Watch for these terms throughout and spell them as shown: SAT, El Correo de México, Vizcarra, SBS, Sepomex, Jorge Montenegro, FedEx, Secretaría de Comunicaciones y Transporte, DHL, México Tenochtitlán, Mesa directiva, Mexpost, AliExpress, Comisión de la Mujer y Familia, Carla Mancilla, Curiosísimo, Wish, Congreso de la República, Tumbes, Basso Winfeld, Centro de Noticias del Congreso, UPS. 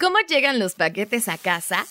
¿Cómo llegan los paquetes a casa?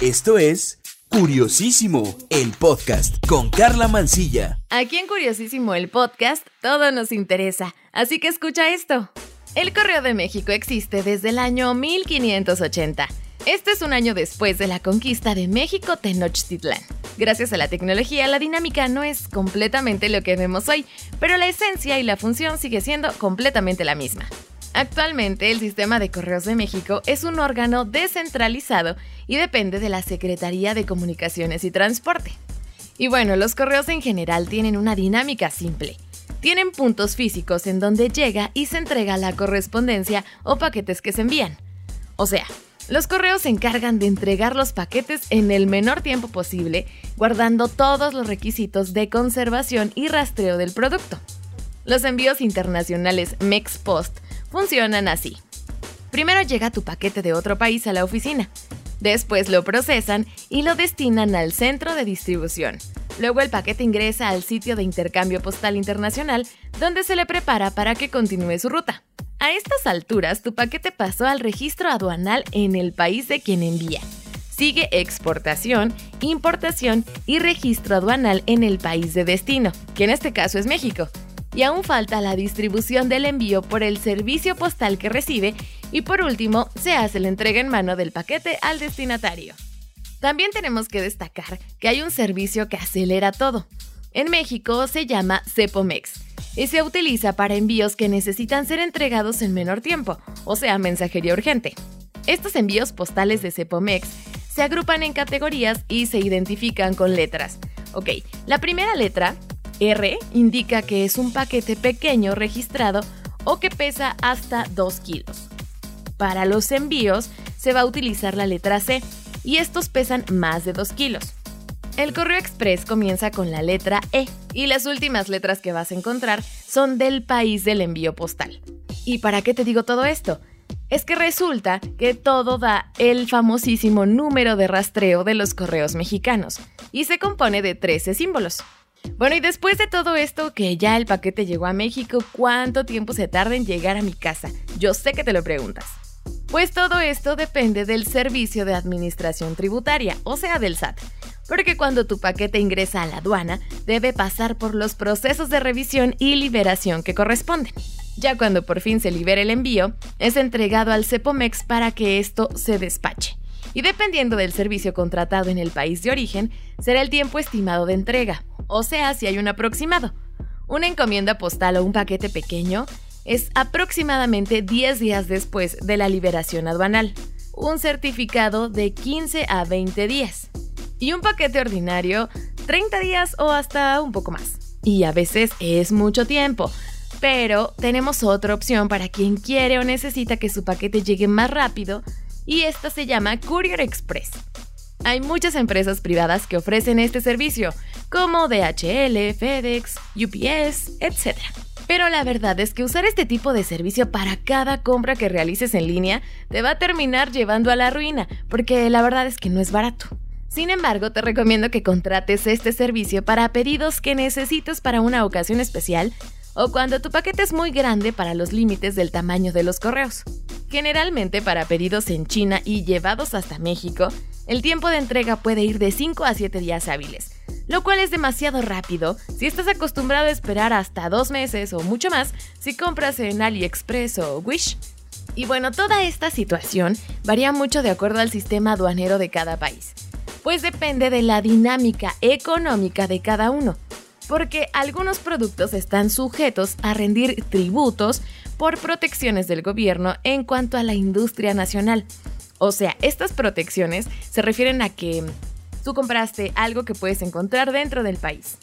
Esto es Curiosísimo, el podcast con Carla Mancilla. Aquí en Curiosísimo, el podcast, todo nos interesa, así que escucha esto. El Correo de México existe desde el año 1580. Este es un año después de la conquista de México Tenochtitlán. Gracias a la tecnología, la dinámica no es completamente lo que vemos hoy, pero la esencia y la función sigue siendo completamente la misma. Actualmente, el Sistema de Correos de México es un órgano descentralizado y depende de la Secretaría de Comunicaciones y Transporte. Y bueno, los correos en general tienen una dinámica simple. Tienen puntos físicos en donde llega y se entrega la correspondencia o paquetes que se envían. O sea, los correos se encargan de entregar los paquetes en el menor tiempo posible, guardando todos los requisitos de conservación y rastreo del producto. Los envíos internacionales Mexpost funcionan así. Primero llega tu paquete de otro país a la oficina. Después lo procesan y lo destinan al centro de distribución. Luego el paquete ingresa al sitio de intercambio postal internacional, donde se le prepara para que continúe su ruta. A estas alturas, tu paquete pasó al registro aduanal en el país de quien envía. Sigue exportación, importación y registro aduanal en el país de destino, que en este caso es México. Y aún falta la distribución del envío por el servicio postal que recibe y por último se hace la entrega en mano del paquete al destinatario. También tenemos que destacar que hay un servicio que acelera todo. En México se llama Sepomex y se utiliza para envíos que necesitan ser entregados en menor tiempo, o sea, mensajería urgente. Estos envíos postales de Sepomex se agrupan en categorías y se identifican con letras. Ok, la primera letra, R, indica que es un paquete pequeño registrado o que pesa hasta 2 kilos. Para los envíos se va a utilizar la letra C y estos pesan más de 2 kilos. El correo express comienza con la letra E y las últimas letras que vas a encontrar son del país del envío postal. ¿Y para qué te digo todo esto? Es que resulta que todo da el famosísimo número de rastreo de los correos mexicanos y se compone de 13 símbolos. Bueno, y después de todo esto, que ya el paquete llegó a México, ¿cuánto tiempo se tarda en llegar a mi casa? Yo sé que te lo preguntas. Pues todo esto depende del Servicio de Administración Tributaria, o sea, del SAT. Porque cuando tu paquete ingresa a la aduana, debe pasar por los procesos de revisión y liberación que corresponden. Ya cuando por fin se libera el envío, es entregado al Sepomex para que esto se despache. Y dependiendo del servicio contratado en el país de origen, será el tiempo estimado de entrega, o sea, si hay un aproximado. Una encomienda postal o un paquete pequeño es aproximadamente 10 días después de la liberación aduanal, un certificado de 15 a 20 días y un paquete ordinario 30 días o hasta un poco más. Y a veces es mucho tiempo, pero tenemos otra opción para quien quiere o necesita que su paquete llegue más rápido, y esta se llama Courier Express. Hay muchas empresas privadas que ofrecen este servicio, como DHL, FedEx, UPS, etc. Pero la verdad es que usar este tipo de servicio para cada compra que realices en línea te va a terminar llevando a la ruina, porque la verdad es que no es barato. Sin embargo, te recomiendo que contrates este servicio para pedidos que necesites para una ocasión especial o cuando tu paquete es muy grande para los límites del tamaño de los correos. Generalmente para pedidos en China y llevados hasta México, el tiempo de entrega puede ir de 5 a 7 días hábiles, lo cual es demasiado rápido si estás acostumbrado a esperar hasta 2 meses o mucho más si compras en AliExpress o Wish. Y bueno, toda esta situación varía mucho de acuerdo al sistema aduanero de cada país, pues depende de la dinámica económica de cada uno, porque algunos productos están sujetos a rendir tributos por protecciones del gobierno en cuanto a la industria nacional. O sea, estas protecciones se refieren a que tú compraste algo que puedes encontrar dentro del país.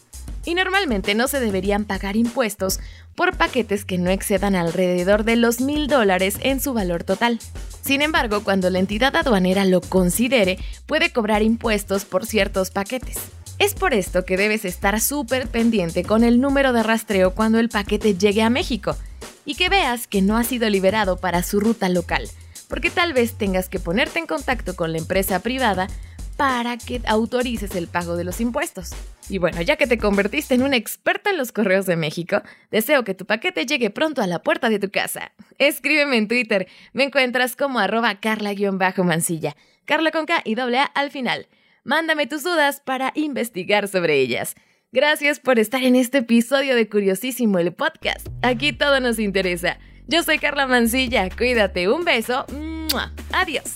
Y normalmente no se deberían pagar impuestos por paquetes que no excedan alrededor de los $1,000 en su valor total. Sin embargo, cuando la entidad aduanera lo considere, puede cobrar impuestos por ciertos paquetes. Es por esto que debes estar súper pendiente con el número de rastreo cuando el paquete llegue a México y que veas que no ha sido liberado para su ruta local, porque tal vez tengas que ponerte en contacto con la empresa privada para que autorices el pago de los impuestos. Y bueno, ya que te convertiste en una experta en los correos de México, deseo que tu paquete llegue pronto a la puerta de tu casa. Escríbeme en Twitter. Me encuentras como @Carla_Mancilla. Carla con K y doble A al final. Mándame tus dudas para investigar sobre ellas. Gracias por estar en este episodio de Curiosísimo, el podcast. Aquí todo nos interesa. Yo soy Carla Mancilla. Cuídate. Un beso. ¡Mua! Adiós.